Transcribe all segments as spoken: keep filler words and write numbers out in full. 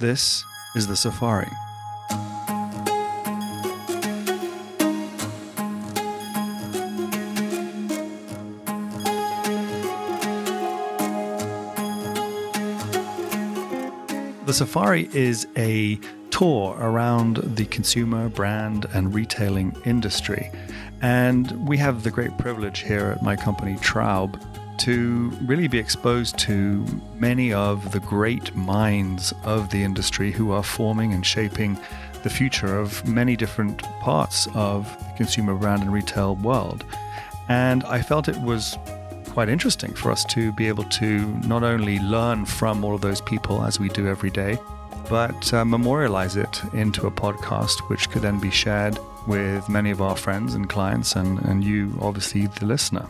This is the Safari. The Safari is a tour around the consumer, brand, and retailing industry. And we have the great privilege here at my company, Traub, to really be exposed to many of the great minds of the industry who are forming and shaping the future of many different parts of the consumer, brand, and retail world. And I felt it was quite interesting for us to be able to not only learn from all of those people as we do every day, but uh, memorialize it into a podcast, which could then be shared with many of our friends and clients and, and you, obviously, the listener.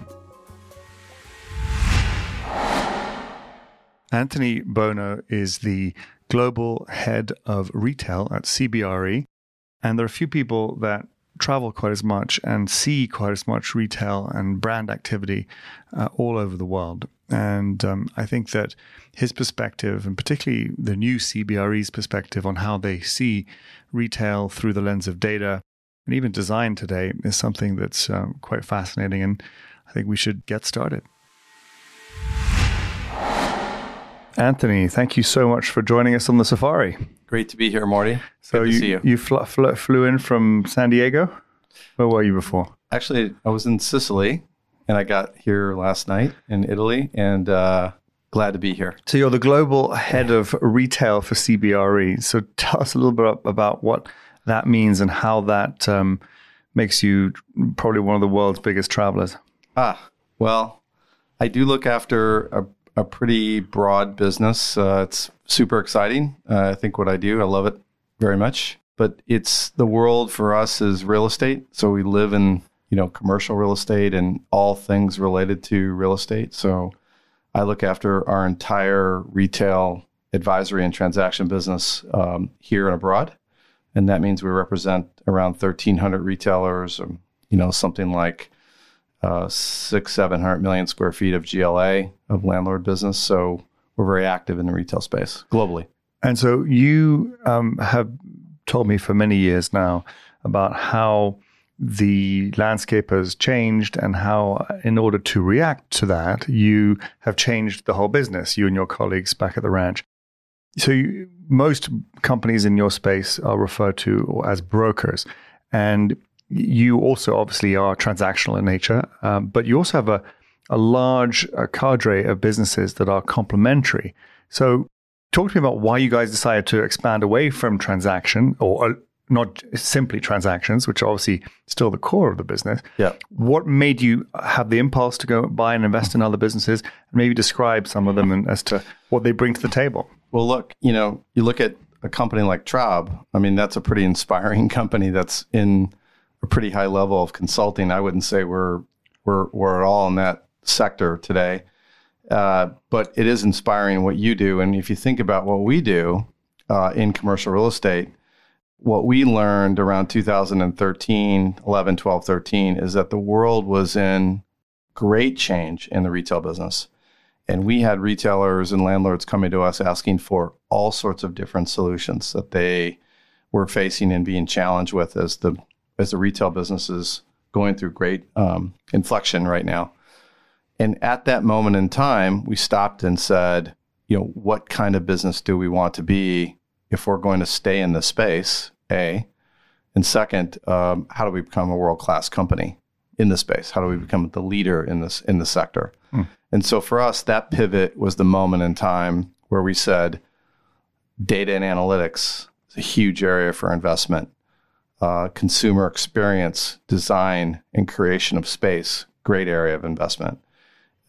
Anthony Buono is the global head of retail at C B R E, and there are few people that travel quite as much and see quite as much retail and brand activity uh, all over the world. And um, I think that his perspective, and particularly the new C B R E's perspective on how they see retail through the lens of data and even design today, is something that's um, quite fascinating. And I think we should get started. Anthony, thank you so much for joining us on the Safari. Great to be here, Marty. So Good you, to see you. You fl- fl- flew in from San Diego? Where were you before? Actually, I was in Sicily, and I got here last night in Italy, and uh, glad to be here. So you're the global head of retail for C B R E. So tell us a little bit about what that means and how that um, makes you probably one of the world's biggest travelers. Ah, well, I do look after a a pretty broad business. Uh, it's super exciting. Uh, I think what I do, I love it very much. But it's the world for us is real estate. So we live in, you know, commercial real estate and all things related to real estate. So I look after our entire retail advisory and transaction business um, here and abroad. And that means we represent around thirteen hundred retailers, or, you know, something like Uh, six, seven hundred million square feet of G L A of landlord business. So we're very active in the retail space globally. And so you um, have told me for many years now about how the landscape has changed and how, in order to react to that, you have changed the whole business, you and your colleagues back at the ranch. So you, most companies in your space are referred to as brokers. And you also obviously are transactional in nature, um, but you also have a, a large a cadre of businesses that are complementary. So talk to me about why you guys decided to expand away from transaction, or uh, not simply transactions, which are obviously still the core of the business. Yeah. What made you have the impulse to go buy and invest in other businesses, and maybe describe some of them and as to what they bring to the table? Well, look, you know, you look at a company like Traub. I mean, that's a pretty inspiring company that's in a pretty high level of consulting. I wouldn't say we're we're we're at all in that sector today, uh, but it is inspiring what you do. And if you think about what we do uh, in commercial real estate, what we learned around two thousand thirteen, eleven, twelve, thirteen is that the world was in great change in the retail business, and we had retailers and landlords coming to us asking for all sorts of different solutions that they were facing and being challenged with as the as the retail business is going through great um, inflection right now. And at that moment in time, we stopped and said, you know, what kind of business do we want to be if we're going to stay in this space, A? And second, um, how do we become a world-class company in this space? How do we become the leader in this in the sector? Mm. And so for us, that pivot was the moment in time where we said, data and analytics is a huge area for investment. Uh, consumer experience, design, and creation of space, great area of investment.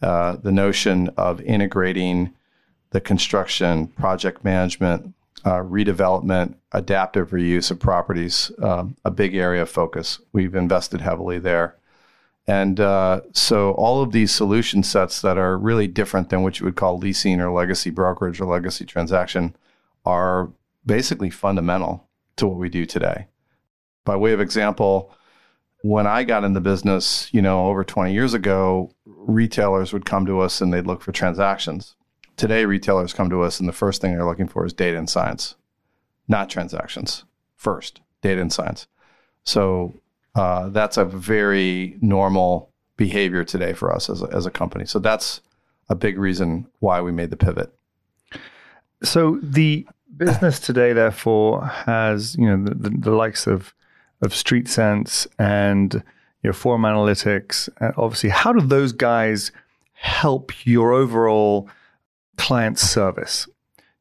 Uh, the notion of integrating the construction, project management, uh, redevelopment, adaptive reuse of properties, um, a big area of focus. We've invested heavily there. And uh, so all of these solution sets that are really different than what you would call leasing or legacy brokerage or legacy transaction are basically fundamental to what we do today. By way of example, when I got in the business, you know, over twenty years ago, retailers would come to us and they'd look for transactions. Today, retailers come to us and the first thing they're looking for is data and science. not transactions first, data and science. So uh, that's a very normal behavior today for us as a, as a company. So that's a big reason why we made the pivot. So the business today, therefore, has, you know, the, the, the likes of of Street Sense and your Form Analytics. And obviously, how do those guys help your overall client service?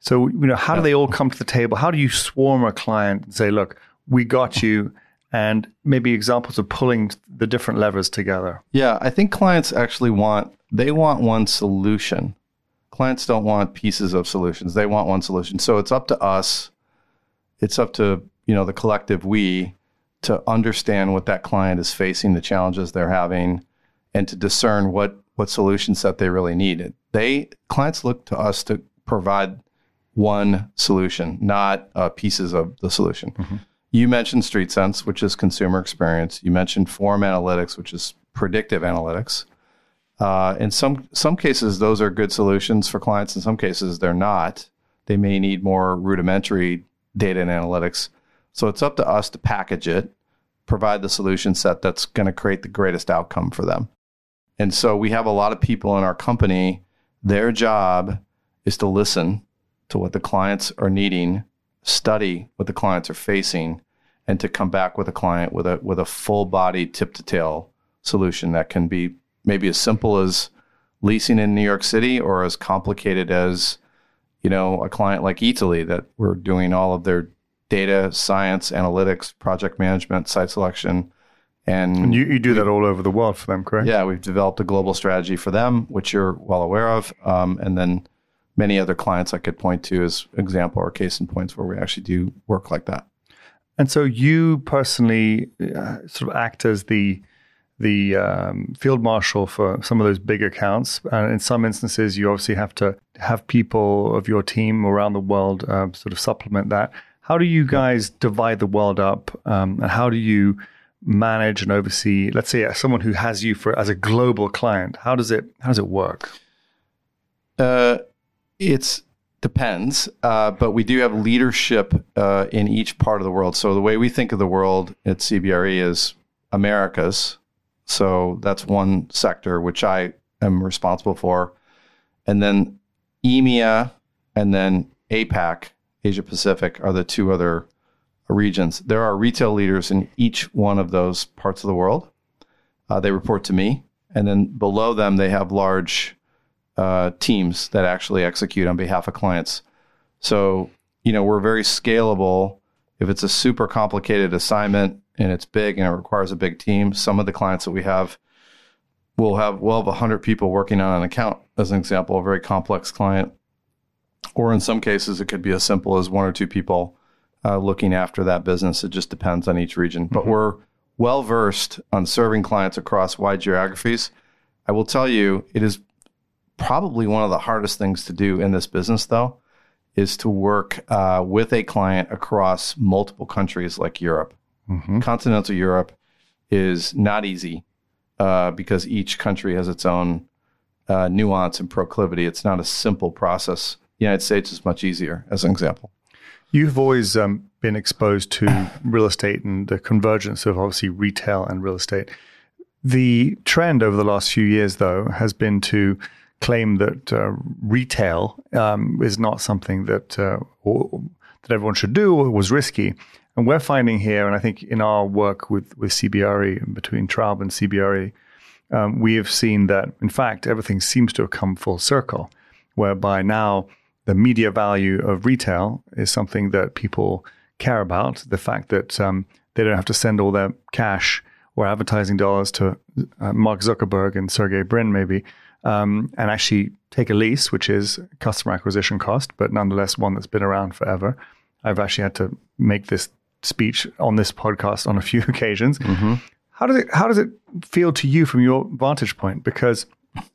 So, you know, how do they all come to the table? How do you swarm a client and say, look, we got you, and maybe examples of pulling the different levers together? Yeah, I think clients actually want, they want one solution. Clients don't want pieces of solutions. They want one solution. So it's up to us. It's up to, you know, the collective we to understand what that client is facing, the challenges they're having, and to discern what, what solution set they really need. They, clients look to us to provide one solution, not uh, pieces of the solution. Mm-hmm. You mentioned Street Sense, which is consumer experience. You mentioned Form Analytics, which is predictive analytics. Uh, in some some cases, those are good solutions for clients. In some cases, they're not. They may need more rudimentary data and analytics. So it's up to us to package it, provide the solution set that's going to create the greatest outcome for them. And so we have a lot of people in our company. Their job is to listen to what the clients are needing, study what the clients are facing, and to come back with a client with a with a full body, tip to tail solution that can be maybe as simple as leasing in New York City or as complicated as, you know, a client like Eataly that we're doing all of their data, science, analytics, project management, site selection. And, and you, you do we, that all over the world for them, correct? Yeah, we've developed a global strategy for them, which you're well aware of. Um, and then many other clients I could point to as example or case in points where we actually do work like that. And so you personally uh, sort of act as the the um, field marshal for some of those big accounts. And in some instances, you obviously have to have people of your team around the world uh, sort of supplement that. How do you guys divide the world up? Um, and how do you manage and oversee, let's say, uh, someone who has you for as a global client? How does it, how does it work? Uh, it's depends, uh, but we do have leadership uh, in each part of the world. So the way we think of the world at C B R E is Americas. So that's one sector, which I am responsible for. And then E M E A and then APAC, Asia Pacific, are the two other regions. There are retail leaders in each one of those parts of the world. Uh, they report to me. And then below them, they have large uh, teams that actually execute on behalf of clients. So, you know, we're very scalable. If it's a super complicated assignment, and it's big and it requires a big team, some of the clients that we have will have well over one hundred people working on an account, as an example, a very complex client. Or in some cases, it could be as simple as one or two people uh, looking after that business. It just depends on each region. But mm-hmm. we're well-versed on serving clients across wide geographies. I will tell you, it is probably one of the hardest things to do in this business, though, is to work uh, with a client across multiple countries like Europe. Mm-hmm. Continental Europe is not easy uh, because each country has its own uh, nuance and proclivity. It's not a simple process. The United States is much easier, as an example. You've always um, been exposed to real estate and the convergence of obviously retail and real estate. The trend over the last few years, though, has been to claim that uh, retail um, is not something that uh, or, that everyone should do or was risky. And we're finding here, and I think in our work with, with C B R E, between Traub and C B R E, um, we have seen that, in fact, everything seems to have come full circle, whereby now the media value of retail is something that people care about. The fact that um, they don't have to send all their cash or advertising dollars to uh, Mark Zuckerberg and Sergey Brin, maybe, um, and actually take a lease, which is customer acquisition cost, but nonetheless one that's been around forever. I've actually had to make this speech on this podcast on a few occasions. Mm-hmm. How does it how does it feel to you from your vantage point? Because,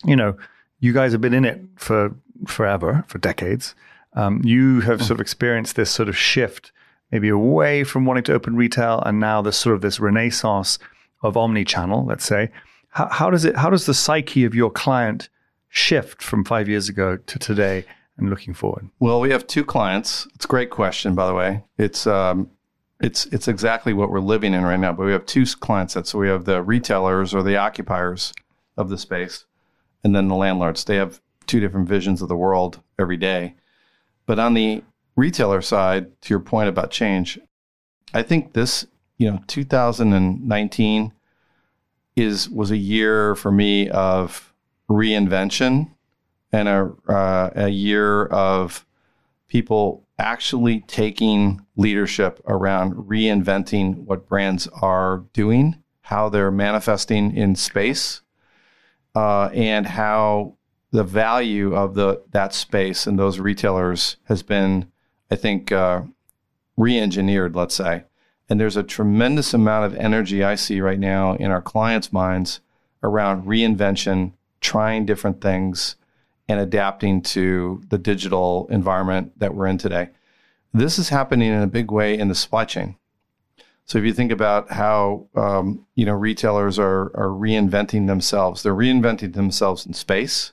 you know, you guys have been in it for forever, for decades. Um, you have mm-hmm. sort of experienced this sort of shift, maybe away from wanting to open retail, and now this sort of this renaissance of omni-channel, let's say. How, how does it how does the psyche of your client shift from five years ago to today? and looking forward? Well, we have two clients. It's a great question, by the way. It's um, it's it's exactly what we're living in right now. But we have two clients. That, so we have the retailers or the occupiers of the space, and then the landlords. They have two different visions of the world every day. But on the retailer side, to your point about change, I think this, you know, two thousand nineteen is was a year for me of reinvention and a uh, a year of people actually taking leadership around reinventing what brands are doing, how they're manifesting in space, uh, and how the value of the that space and those retailers has been, I think, uh, re-engineered, let's say. And there's a tremendous amount of energy I see right now in our clients' minds around reinvention, trying different things, and adapting to the digital environment that we're in today. This is happening in a big way in the supply chain. So if you think about how um, you know retailers are are reinventing themselves, they're reinventing themselves in space,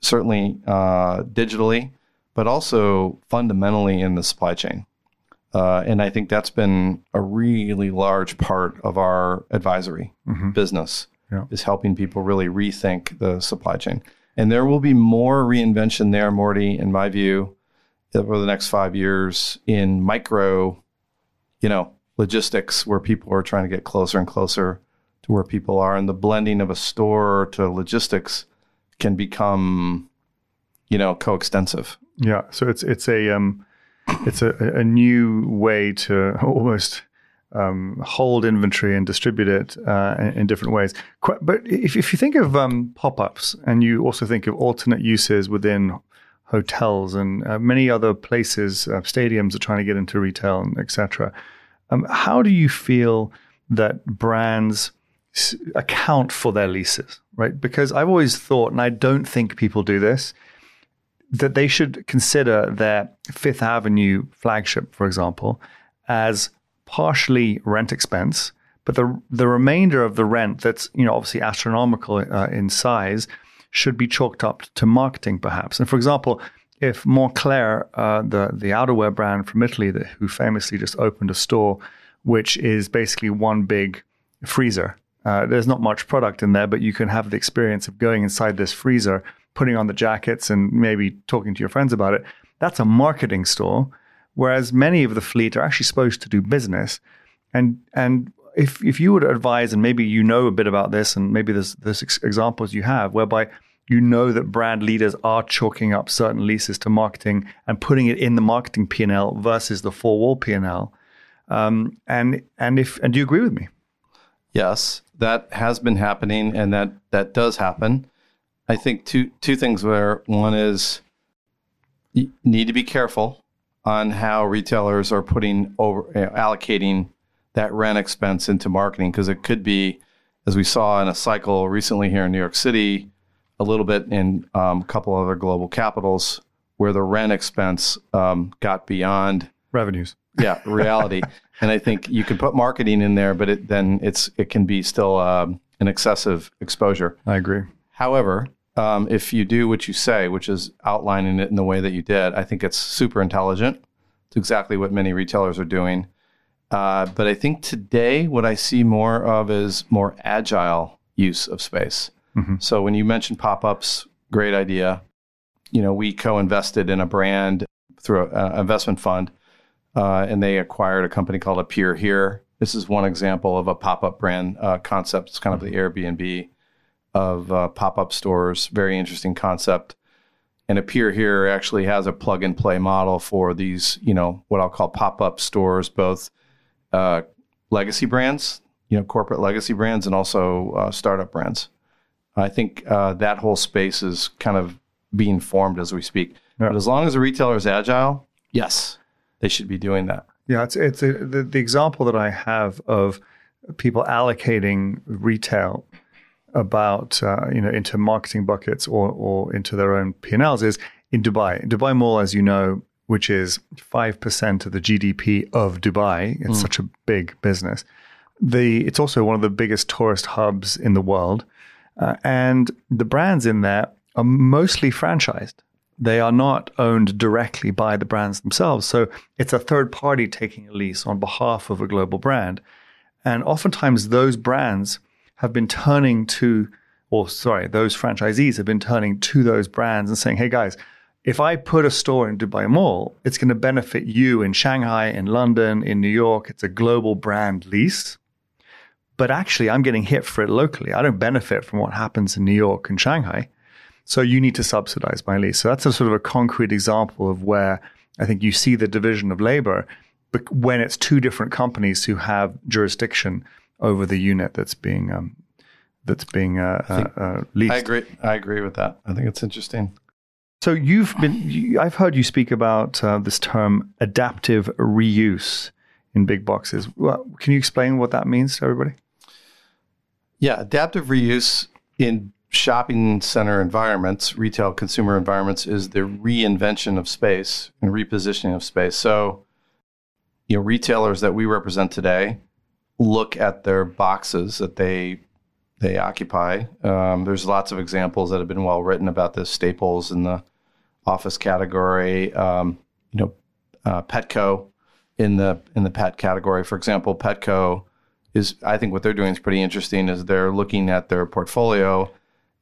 certainly uh, digitally, but also fundamentally in the supply chain. Uh, and I think that's been a really large part of our advisory mm-hmm. business, yeah. is helping people really rethink the supply chain. And there will be more reinvention there, Morty, in my view, over the next five years in micro, you know, logistics, where people are trying to get closer and closer to where people are, and the blending of a store to logistics can become, you know, coextensive. Yeah. So it's it's a um, it's a, a new way to almost um, hold inventory and distribute it uh, in, in different ways. Quite, but if, if you think of um, pop-ups, and you also think of alternate uses within hotels and uh, many other places, uh, stadiums are trying to get into retail, and et cetera. Um, how do you feel that brands account for their leases, right? Because I've always thought, and I don't think people do this, that they should consider their Fifth Avenue flagship, for example, as partially rent expense, but the the remainder of the rent that's, you know, obviously astronomical uh, in size should be chalked up to marketing, perhaps. And for example, if Montclair, uh, the the outerwear brand from Italy, that, who famously just opened a store, which is basically one big freezer. Uh, there's not much product in there, but you can have the experience of going inside this freezer, putting on the jackets and maybe talking to your friends about it. That's a marketing store, whereas many of the fleet are actually supposed to do business. And and if if you would advise, and maybe you know a bit about this, and maybe there's, there's ex- examples you have whereby you know that brand leaders are chalking up certain leases to marketing and putting it in the marketing P and L versus the four-wall P and L. Um, and, and, if, and do you agree with me? Yes, that has been happening, and that, that does happen. I think two two things there. One is you need to be careful on how retailers are putting over you know, allocating that rent expense into marketing, because it could be, as we saw in a cycle recently here in New York City, a little bit in um, a couple other global capitals, where the rent expense um, got beyond revenues. Yeah, reality. And I think you can put marketing in there, but it, then it's it can be still um, an excessive exposure. I agree. However, um, if you do what you say, which is outlining it in the way that you did, I think it's super intelligent. It's exactly what many retailers are doing. Uh, but I think today what I see more of is more agile use of space. Mm-hmm. So when you mentioned pop-ups, great idea. You know, we co-invested in a brand through an investment fund. Uh, and they acquired a company called Appear Here. This is one example of a pop-up brand uh, concept. It's kind of the Airbnb of uh, pop-up stores. Very interesting concept. And Appear Here actually has a plug-and-play model for these, you know, what I'll call pop-up stores, both uh, legacy brands, you know, corporate legacy brands, and also uh, startup brands. I think uh, that whole space is kind of being formed as we speak. Yeah. But as long as the retailer is agile, yes. They should be doing that. Yeah, it's it's a, the, the example that I have of people allocating retail about uh, you know into marketing buckets or or into their own P and Ls is in Dubai. Dubai Mall, as you know, which is five percent of the G D P of Dubai. It's mm. such a big business. The it's also one of the biggest tourist hubs in the world, uh, and the brands in there are mostly franchised. they are not owned directly by the brands themselves. So it's a third party taking a lease on behalf of a global brand. And oftentimes those brands have been turning to, or sorry, those franchisees have been turning to those brands and saying, hey guys, if I put a store in Dubai Mall, it's going to benefit you in Shanghai, in London, in New York. It's a global brand lease. But actually, I'm getting hit for it locally. I don't benefit from what happens in New York and Shanghai. So you need to subsidize my lease. So that's a sort of a concrete example of where I think you see the division of labor when it's two different companies who have jurisdiction over the unit that's being um, that's being uh, I think, uh, leased. I agree. I agree with that. I think it's interesting. So you've been, you, I've heard you speak about uh, this term adaptive reuse in big boxes. Well, can you explain what that means to everybody? Yeah, adaptive reuse in shopping center environments, retail consumer environments, is the reinvention of space and repositioning of space. So, you know, retailers that we represent today look at their boxes that they they occupy. Um, there's lots of examples that have been well written about this. Staples in the office category, um, you know, uh, Petco in the in the pet category, for example. Petco is, I think, what they're doing is pretty interesting. Is they're looking at their portfolio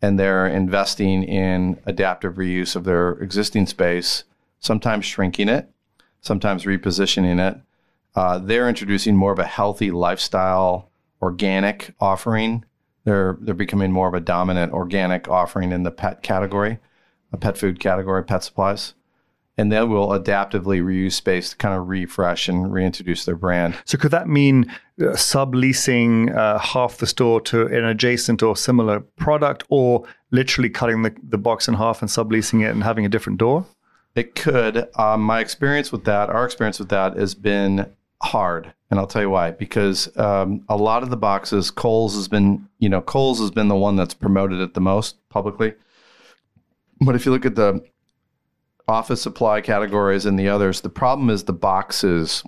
and they're investing in adaptive reuse of their existing space, sometimes shrinking it, sometimes repositioning it. Uh, they're introducing more of a healthy lifestyle, organic offering. They're they're becoming more of a dominant organic offering in the pet category, a pet food category, pet supplies. And they will adaptively reuse space to kind of refresh and reintroduce their brand. So could that mean uh, subleasing uh, half the store to an adjacent or similar product, or literally cutting the, the box in half and subleasing it and having a different door? It could. Um, my experience with that, our experience with that has been hard. And I'll tell you why. Because um, a lot of the boxes, Kohl's has been, you know, Kohl's has been the one that's promoted it the most publicly. But if you look at the office supply categories and the others, the problem is the boxes,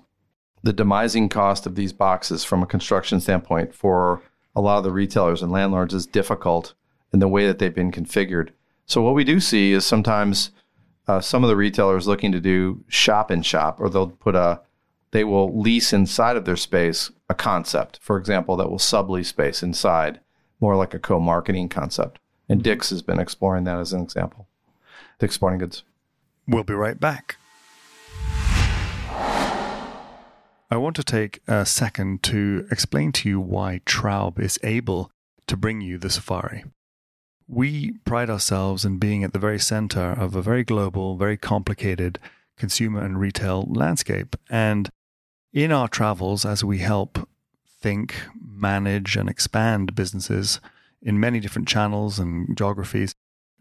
the demising cost of these boxes from a construction standpoint for a lot of the retailers and landlords is difficult in the way that they've been configured. So what we do see is sometimes uh, some of the retailers looking to do shop in shop, or they'll put a, they will lease inside of their space a concept, for example, that will sublease space inside, more like a co-marketing concept. And Dick's has been exploring that as an example. Dick's Sporting Goods. We'll be right back. I want to take a second to explain to you why Traub is able to bring you the safari. We pride ourselves in being at the very center of a very global, very complicated consumer and retail landscape. And in our travels, as we help think, manage, and expand businesses in many different channels and geographies,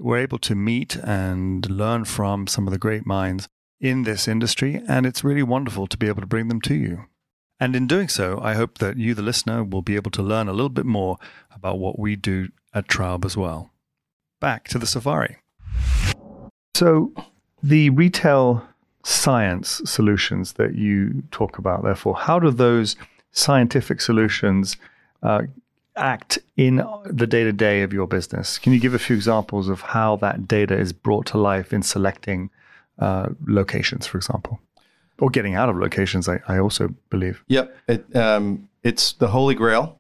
we're able to meet and learn from some of the great minds in this industry, and it's really wonderful to be able to bring them to you. And in doing so, I hope that you, the listener, will be able to learn a little bit more about what we do at Traub as well. Back to the safari. So the retail science solutions that you talk about, therefore, how do those scientific solutions uh act in the day-to-day of your business? Can you give a few examples of how that data is brought to life in selecting uh, locations, for example, or getting out of locations, I, I also believe? Yep. It, um, it's the holy grail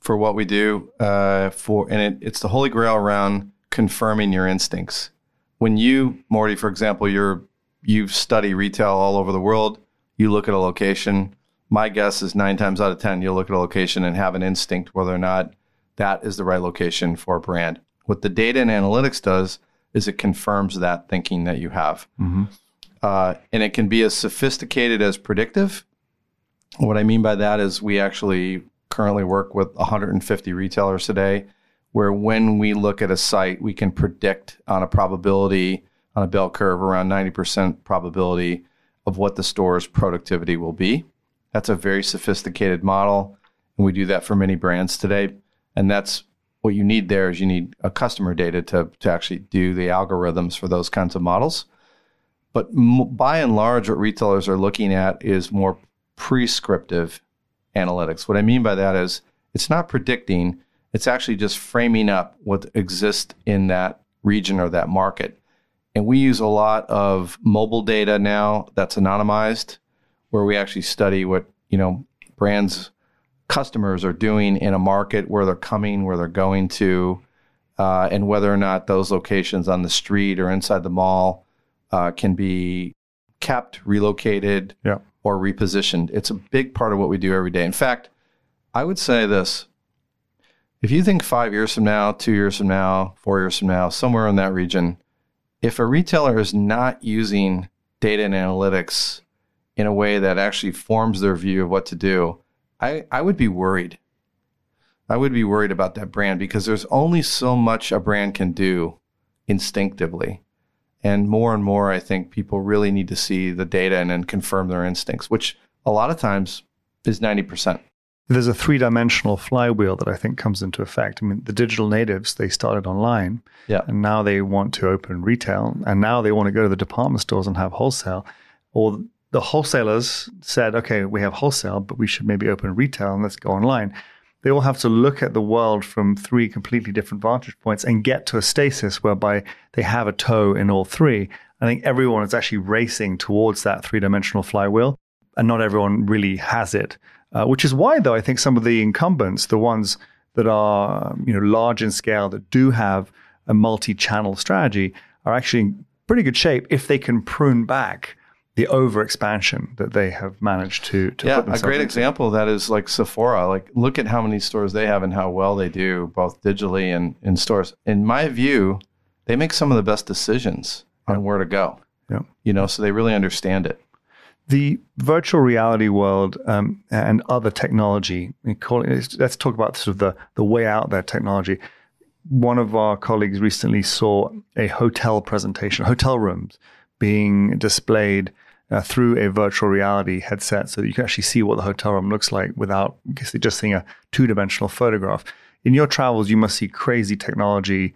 for what we do, uh, for, and it, it's the holy grail around confirming your instincts. When you, Morty, for example, you're, you study retail all over the world, you look at a location. My guess is nine times out of ten, you'll look at a location and have an instinct whether or not that is the right location for a brand. What the data and analytics does is it confirms that thinking that you have. Mm-hmm. Uh, and it can be as sophisticated as predictive. What I mean by that is we actually currently work with one hundred fifty retailers today, where when we look at a site, we can predict on a probability, on a bell curve, around ninety percent probability of what the store's productivity will be. That's a very sophisticated model, and we do that for many brands today. And that's what you need there is you need a customer data to, to actually do the algorithms for those kinds of models. But m- by and large, what retailers are looking at is more prescriptive analytics. What I mean by that is it's not predicting. It's actually just framing up what exists in that region or that market. And we use a lot of mobile data now that's anonymized, where we actually study what, you know, brands, customers are doing in a market, where they're coming, where they're going to, uh, and whether or not those locations on the street or inside the mall uh, can be kept, relocated, yeah. or repositioned. It's a big part of what we do every day. In fact, I would say this. If you think five years from now, two years from now, four years from now, somewhere in that region, if a retailer is not using data and analytics in a way that actually forms their view of what to do, I, I would be worried. I would be worried about that brand, because there's only so much a brand can do instinctively. And more and more, I think people really need to see the data and then confirm their instincts, which a lot of times is ninety percent. There's a three-dimensional flywheel that I think comes into effect. I mean, the digital natives, they started online, yeah. and now they want to open retail, and now they want to go to the department stores and have wholesale. Or the wholesalers said, okay, we have wholesale, but we should maybe open retail and let's go online. They all have to look at the world from three completely different vantage points and get to a stasis whereby they have a toe in all three. I think everyone is actually racing towards that three-dimensional flywheel, and not everyone really has it. Uh, which is why, though, I think some of the incumbents, the ones that are, you know, large in scale, that do have a multi-channel strategy, are actually in pretty good shape if they can prune back the over-expansion that they have managed to, to yeah, put themselves into. Yeah, a great example of that is like Sephora. Like, look at how many stores they have and how well they do, both digitally and in stores. In my view, they make some of the best decisions on where to go. Yeah, you know, so they really understand it. The virtual reality world um, and other technology, let's talk about sort of the, the way out there technology. One of our colleagues recently saw a hotel presentation, hotel rooms being displayed uh, through a virtual reality headset, so that you can actually see what the hotel room looks like without just seeing a two-dimensional photograph. In your travels, you must see crazy technology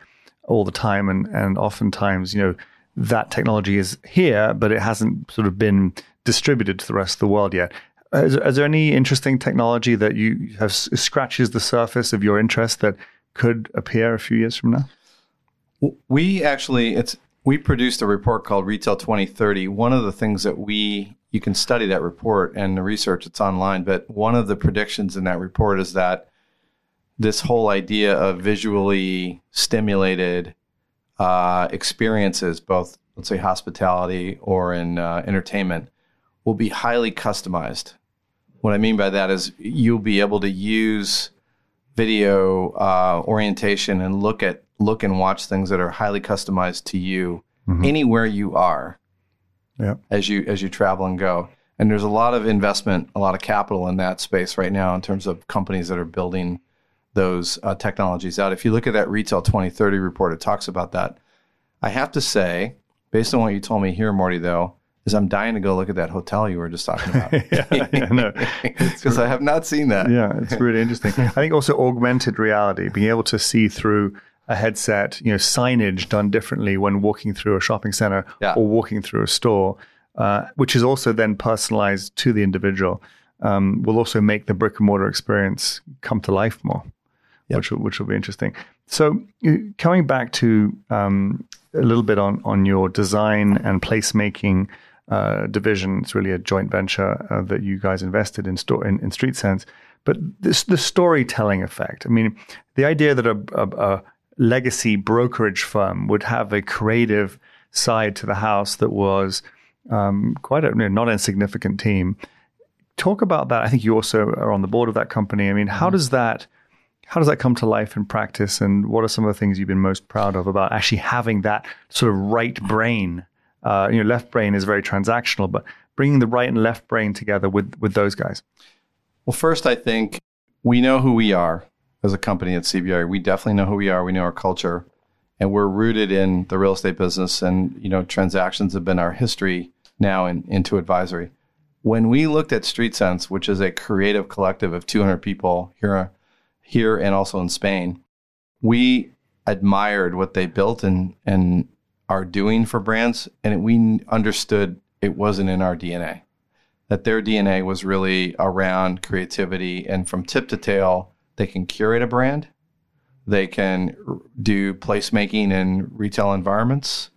all the time, and, and oftentimes, you know, that technology is here, but it hasn't sort of been distributed to the rest of the world yet. Is, is there any interesting technology that you have scratches the surface of your interest that could appear a few years from now? We actually, it's we produced a report called Retail twenty thirty. One of the things that we, you can study that report and the research, it's online, but one of the predictions in that report is that this whole idea of visually stimulated Uh, experiences, both, let's say, hospitality or in uh, entertainment, will be highly customized. What I mean by that is you'll be able to use video uh, orientation and look at look and watch things that are highly customized to you mm-hmm. anywhere you are yeah. as you as you travel and go. And there's a lot of investment, a lot of capital in that space right now in terms of companies that are building those uh, technologies out. If you look at that Retail twenty thirty report, it talks about that. I have to say, based on what you told me here, Morty, though, is I'm dying to go look at that hotel you were just talking about. yeah, yeah, no. Because I have not seen that. Yeah, it's really interesting. I think also augmented reality, being able to see through a headset, you know, signage done differently when walking through a shopping center yeah. or walking through a store, uh, which is also then personalized to the individual, um, will also make the brick and mortar experience come to life more. Yep. Which, which will be interesting. So coming back to um, a little bit on, on your design and placemaking uh, division, it's really a joint venture uh, that you guys invested in, sto- in in Street Sense. But this the storytelling effect. I mean, the idea that a, a, a legacy brokerage firm would have a creative side to the house that was um, quite a you know, not insignificant team. Talk about that. I think you also are on the board of that company. I mean, how mm-hmm. does that... How does that come to life in practice, and what are some of the things you've been most proud of about actually having that sort of right brain? Uh, you know, left brain is very transactional, but bringing the right and left brain together with with those guys. Well, first, I think we know who we are as a company at C B R E. We definitely know who we are. We know our culture, and we're rooted in the real estate business. And you know, transactions have been our history now in, into advisory. When we looked at Street Sense, which is a creative collective of two hundred people here. here and also in Spain, we admired what they built and, and are doing for brands. And we understood it wasn't in our D N A, that their D N A was really around creativity. And from tip to tail, they can curate a brand. They can do placemaking in retail environments.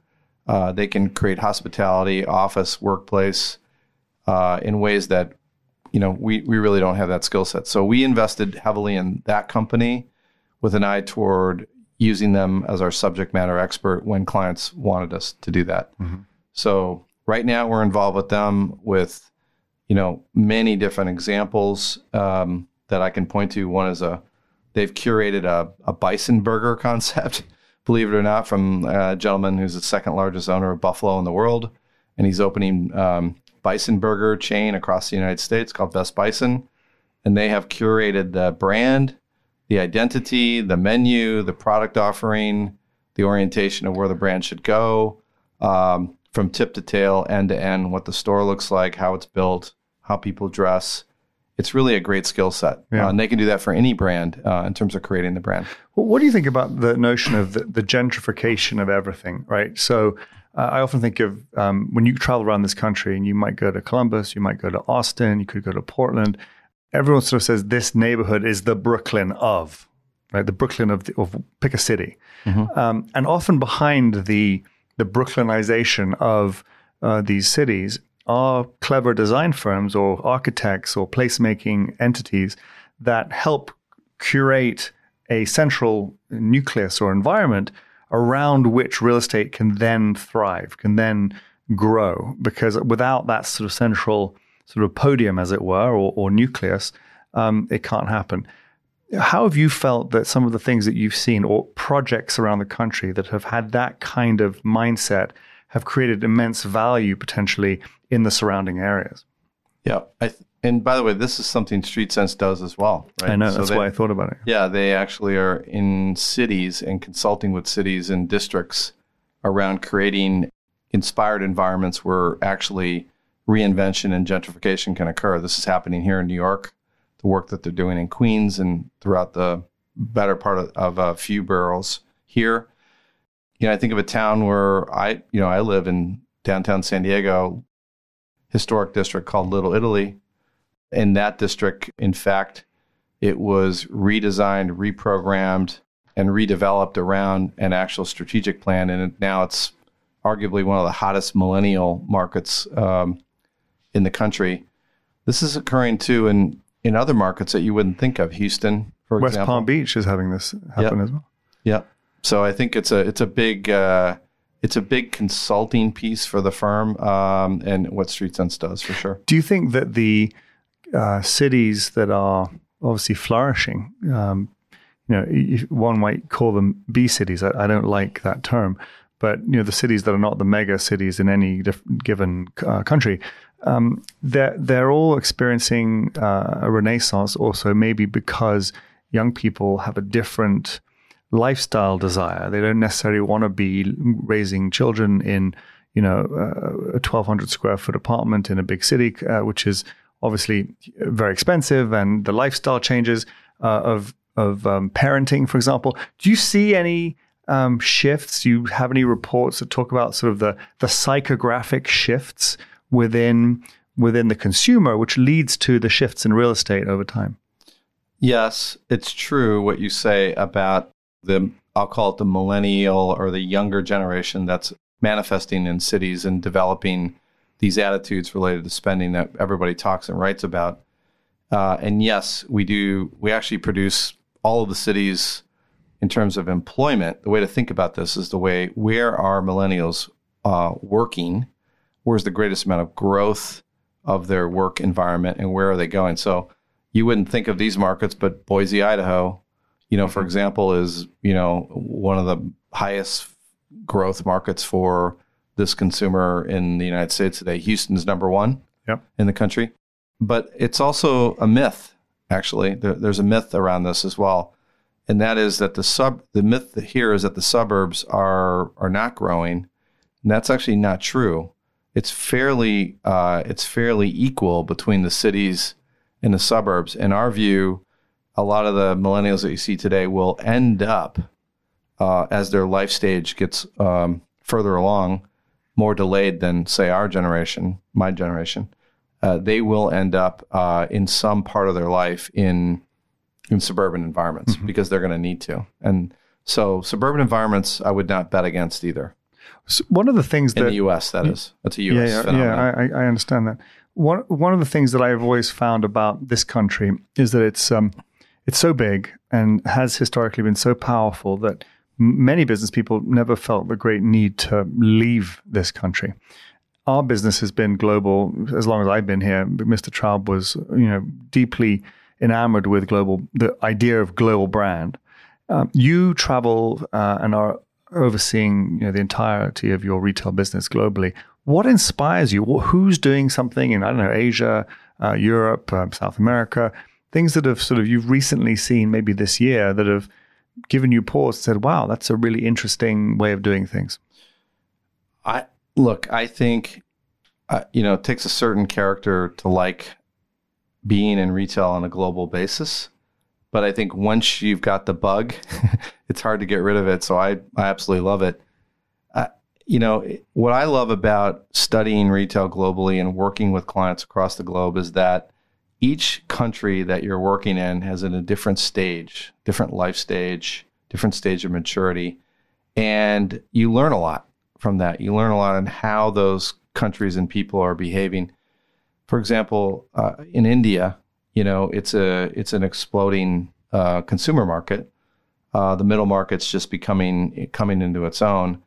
Uh, they can create hospitality, office, workplace uh, in ways that, you know, we, we really don't have that skill set. So we invested heavily in that company with an eye toward using them as our subject matter expert when clients wanted us to do that. Mm-hmm. So right now we're involved with them with, you know, many different examples um, that I can point to. One is a, they've curated a, a bison burger concept, believe it or not, from a gentleman who's the second largest owner of buffalo in the world. And he's opening um, bison burger chain across the United States called Best Bison. And they have curated the brand, the identity, the menu, the product offering, the orientation of where the brand should go, um, from tip to tail, end to end, what the store looks like, how it's built, how people dress. It's really a great skill set. Yeah. Uh, and they can do that for any brand uh, in terms of creating the brand. Well, what do you think about the notion of the, the gentrification of everything, right? So uh, I often think of um, when you travel around this country and you might go to Columbus, you might go to Austin, you could go to Portland. Everyone sort of says this neighborhood is the Brooklyn of, right? The Brooklyn of, the, of pick a city. Mm-hmm. Um, and often behind the, the Brooklynization of uh, these cities are clever design firms or architects or placemaking entities that help curate a central nucleus or environment around which real estate can then thrive, can then grow. Because without that sort of central sort of podium, as it were, or, or nucleus, um, it can't happen. How have you felt that some of the things that you've seen or projects around the country that have had that kind of mindset have created immense value potentially in the surrounding areas? Yeah. I th- and by the way, this is something Street Sense does as well, right? I know. So that's they, why I thought about it. Yeah. They actually are in cities and consulting with cities and districts around creating inspired environments where actually reinvention and gentrification can occur. This is happening here in New York, the work that they're doing in Queens and throughout the better part of, of a few boroughs here. You know, I think of a town where I, you know, I live in downtown San Diego, historic district called Little Italy. In that district, in fact, it was redesigned, reprogrammed, and redeveloped around an actual strategic plan. And now it's arguably one of the hottest millennial markets um, in the country. This is occurring too in, in other markets that you wouldn't think of. Houston, for example. West Palm Beach is having this happen as well. Yep. So I think it's a it's a big uh, it's a big consulting piece for the firm um, and what Street Sense does for sure. Do you think that the uh, cities that are obviously flourishing, um, you know, one might call them B cities. I, I don't like that term, but you know, the cities that are not the mega cities in any diff- given uh, country, um, they're they're all experiencing uh, a renaissance. Also, maybe because young people have a different lifestyle desire. They don't necessarily want to be raising children in, you know, uh, a twelve hundred square foot apartment in a big city, uh, which is obviously very expensive, and the lifestyle changes uh, of of um, parenting, for example. Do you see any um, shifts? Do you have any reports that talk about sort of the the psychographic shifts within within the consumer, which leads to the shifts in real estate over time? Yes, it's true what you say about the, I'll call it the millennial or the younger generation that's manifesting in cities and developing these attitudes related to spending that everybody talks and writes about. Uh, and yes, we do. We actually produce all of the cities in terms of employment. The way to think about this is the way where are millennials uh, working? Where's the greatest amount of growth of their work environment and where are they going? So you wouldn't think of these markets, but Boise, Idaho, you know, for example, is, you know, one of the highest growth markets for this consumer in the United States today. Houston's number one yep. in the country. But it's also a myth, actually. There, there's a myth around this as well. And that is that the sub the myth here is that the suburbs are are not growing. And that's actually not true. It's fairly uh, it's fairly equal between the cities and the suburbs. In our view, a lot of the millennials that you see today will end up, uh, as their life stage gets um, further along, more delayed than, say, our generation, my generation, uh, they will end up uh, in some part of their life in in suburban environments mm-hmm. because they're going to need to. And so suburban environments I would not bet against either. So one of the things that in the U S that is, that's a U S yeah, yeah, phenomenon. Yeah, I, I understand that. One one of the things that I've always found about this country is that it's um it's so big and has historically been so powerful that many business people never felt the great need to leave this country. Our business has been global as long as I've been here. Mister Traub was, you know, deeply enamored with global, the idea of global brand. Um, you travel uh, and are overseeing, you know, the entirety of your retail business globally. What inspires you? Who's doing something in, I don't know, Asia, uh, Europe, uh, South America? Things that have sort of you've recently seen maybe this year that have given you pause and said, wow, that's a really interesting way of doing things? I Look, I think, uh, you know, it takes a certain character to like being in retail on a global basis. But I think once you've got the bug, it's hard to get rid of it. So I, I absolutely love it. Uh, you know, what I love about studying retail globally and working with clients across the globe is that each country that you're working in has in a different stage, different life stage, different stage of maturity. And you learn a lot from that. You learn a lot on how those countries and people are behaving. For example, uh, in India, you know, it's a it's an exploding uh, consumer market. Uh, the middle market's just becoming coming into its own.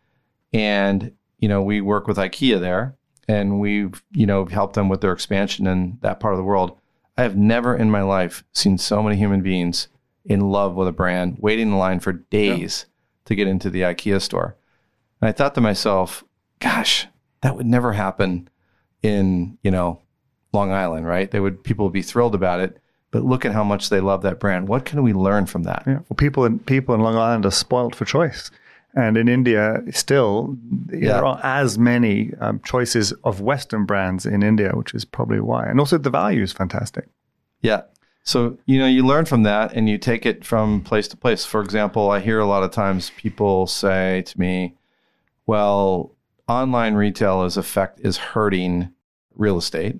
And, you know, we work with IKEA there and we've, you know, helped them with their expansion in that part of the world. I have never in my life seen so many human beings in love with a brand, waiting in line for days yeah. to get into the IKEA store. And I thought to myself, gosh, that would never happen in, you know, Long Island, right? They would, people would be thrilled about it, but look at how much they love that brand. What can we learn from that? Yeah. Well, people in, people in Long Island are spoiled for choice. And in India, still, yeah. there aren't as many um, choices of Western brands in India, which is probably why. And also the value is fantastic. Yeah. So, you know, you learn from that and you take it from place to place. For example, I hear a lot of times people say to me, well, online retail is effect is hurting real estate.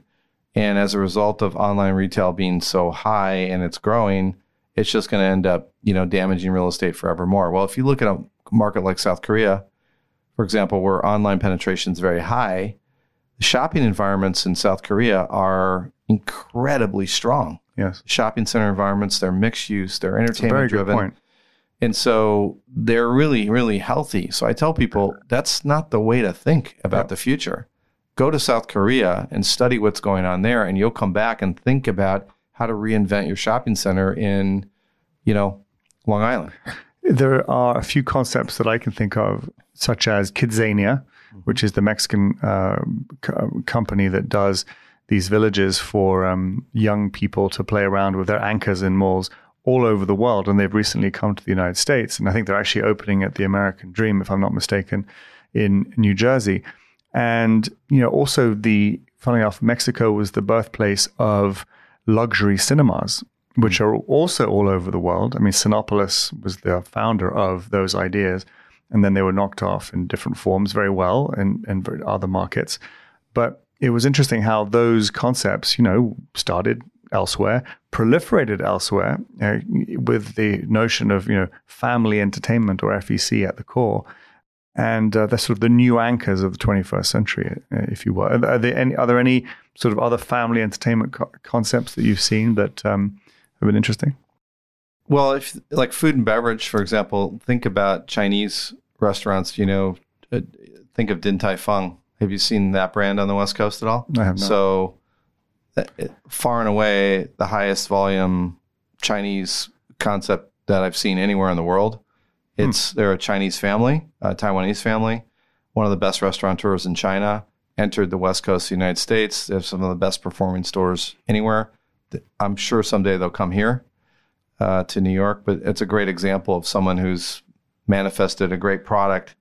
And as a result of online retail being so high and it's growing, it's just going to end up, you know, damaging real estate forevermore. Well, if you look at a market like South Korea, for example, where online penetration is very high, the shopping environments in South Korea are incredibly strong. Yes. Shopping center environments, they're mixed use, they're entertainment driven. That's a very good point. And so they're really, really healthy. So I tell people that's not the way to think about yep. the future. Go to South Korea and study what's going on there, and you'll come back and think about how to reinvent your shopping center in, you know, Long Island. There are a few concepts that I can think of, such as Kidzania, which is the Mexican uh, co- company that does these villages for um, young people to play around with their anchors in malls all over the world. And they've recently come to the United States. And I think they're actually opening at the American Dream, if I'm not mistaken, in New Jersey. And, you know, also the, funnily enough, Mexico was the birthplace of luxury cinemas, which are also all over the world. I mean, Cinépolis was the founder of those ideas, and then they were knocked off in different forms very well in, in other markets. But it was interesting how those concepts, you know, started elsewhere, proliferated elsewhere uh, with the notion of, you know, family entertainment or F E C at the core. And uh, they're sort of the new anchors of the twenty-first century, uh, if you will. Are there any, are there any sort of other family entertainment co- concepts that you've seen that... Um, have been interesting? Well, if like food and beverage, for example, think about Chinese restaurants, you know, think of Din Tai Fung. Have you seen that brand on the West Coast at all? I have not. So far and away, the highest volume Chinese concept that I've seen anywhere in the world. It's hmm. They're a Chinese family, a Taiwanese family, one of the best restaurateurs in China, entered the West Coast of the United States. They have some of the best performing stores anywhere. I'm sure someday they'll come here uh, to New York, but it's a great example of someone who's manifested a great product.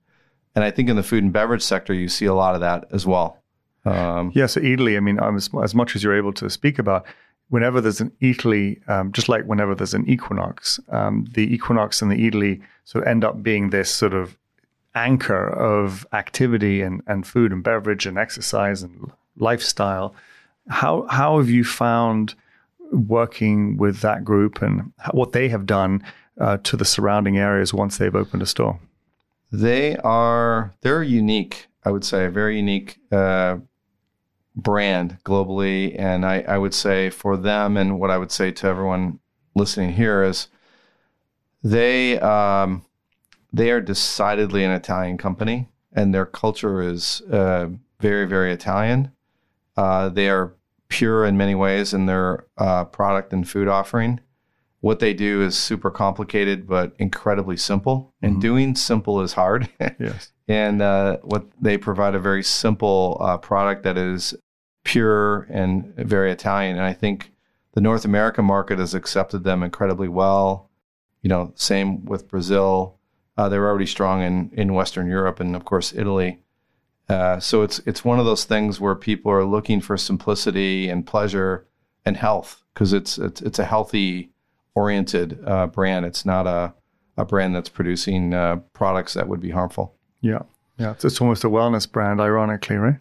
And I think in the food and beverage sector, you see a lot of that as well. Um, yeah, so Eataly, I mean, as, as much as you're able to speak about, whenever there's an Eataly, um, just like whenever there's an Equinox, um, the Equinox and the Eataly sort of end up being this sort of anchor of activity and, and food and beverage and exercise and lifestyle. How how have you found... working with that group and what they have done uh, to the surrounding areas once they've opened a store? They are, they're unique, I would say, a very unique uh, brand globally. And I, I would say for them, and what I would say to everyone listening here is they um, they are decidedly an Italian company, and their culture is uh, very, very Italian. Uh, they are pure in many ways in their uh, product and food offering. What they do is super complicated, but incredibly simple. And mm-hmm. doing simple is hard. Yes. And uh, what they provide a very simple uh, product that is pure and very Italian. And I think the North American market has accepted them incredibly well. You know, same with Brazil. Uh, they're already strong in, in Western Europe and, of course, Italy. Uh, so it's it's one of those things where people are looking for simplicity and pleasure and health, because it's, it's it's a healthy oriented uh, brand. It's not a, a brand that's producing uh, products that would be harmful. Yeah. Yeah. It's, it's almost a wellness brand, ironically, right?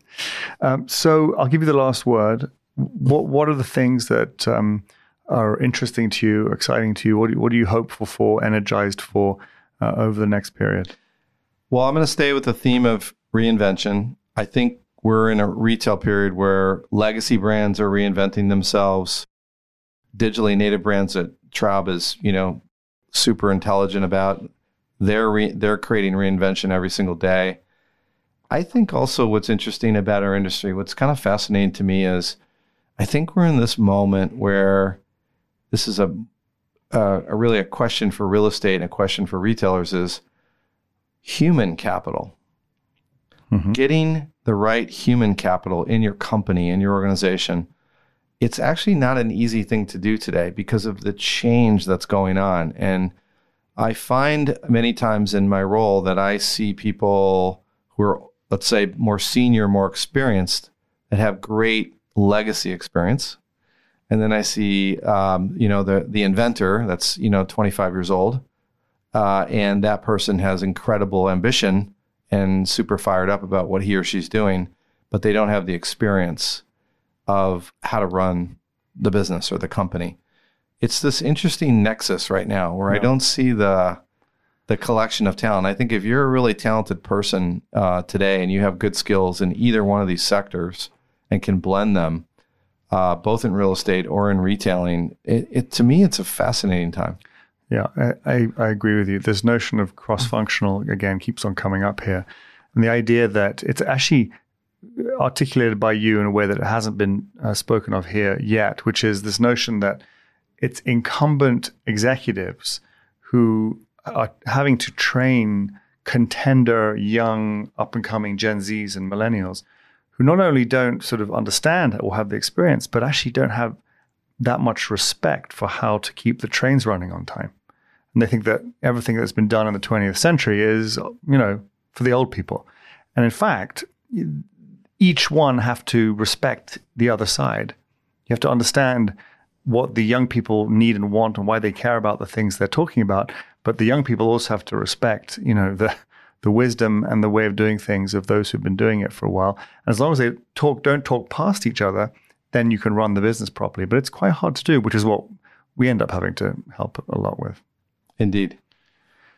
Um, so I'll give you the last word. What What are the things that um, are interesting to you, exciting to you? What do, what are you hopeful for, energized for uh, over the next period? Well, I'm going to stay with the theme of reinvention. I think we're in a retail period where legacy brands are reinventing themselves. Digitally native brands that Traub is, you know, super intelligent about, they're re- they're creating reinvention every single day. I think also what's interesting about our industry, what's kind of fascinating to me is, I think we're in this moment where this is a, a, a really a question for real estate and a question for retailers is human capital. Mm-hmm. Getting the right human capital in your company, in your organization, it's actually not an easy thing to do today because of the change that's going on. And I find many times in my role that I see people who are, let's say, more senior, more experienced, that have great legacy experience. And then I see, um, you know, the the inventor that's, you know, twenty-five years old, uh, and that person has incredible ambition and super fired up about what he or she's doing, but they don't have the experience of how to run the business or the company. It's this interesting nexus right now where yeah. I don't see the the collection of talent. I think if you're a really talented person uh, today and you have good skills in either one of these sectors and can blend them, uh, both in real estate or in retailing, it, it to me, it's a fascinating time. Yeah, I, I agree with you. This notion of cross-functional, again, keeps on coming up here. And the idea that it's actually articulated by you in a way that it hasn't been uh, spoken of here yet, which is this notion that it's incumbent executives who are having to train contender, young, up-and-coming Gen Zs and millennials who not only don't sort of understand or have the experience, but actually don't have that much respect for how to keep the trains running on time. And they think that everything that's been done in the twentieth century is, you know, for the old people. And in fact, each one have to respect the other side. You have to understand what the young people need and want and why they care about the things they're talking about. But the young people also have to respect, you know, the the wisdom and the way of doing things of those who've been doing it for a while. And as long as they talk, don't talk past each other, then you can run the business properly. But it's quite hard to do, which is what we end up having to help a lot with. Indeed.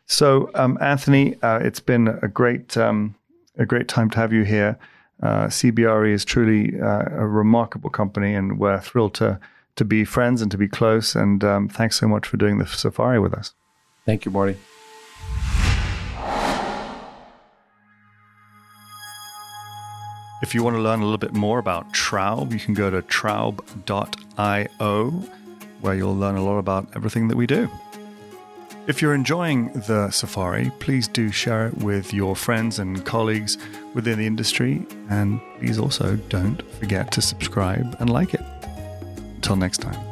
So, um, Anthony, uh, it's been a great um, a great time to have you here. Uh, C B R E is truly uh, a remarkable company, and we're thrilled to to be friends and to be close. And um, thanks so much for doing the safari with us. Thank you, Marty. If you want to learn a little bit more about Traub, you can go to traub dot io, where you'll learn a lot about everything that we do. If you're enjoying the safari, please do share it with your friends and colleagues within the industry. And please also don't forget to subscribe and like it. Until next time.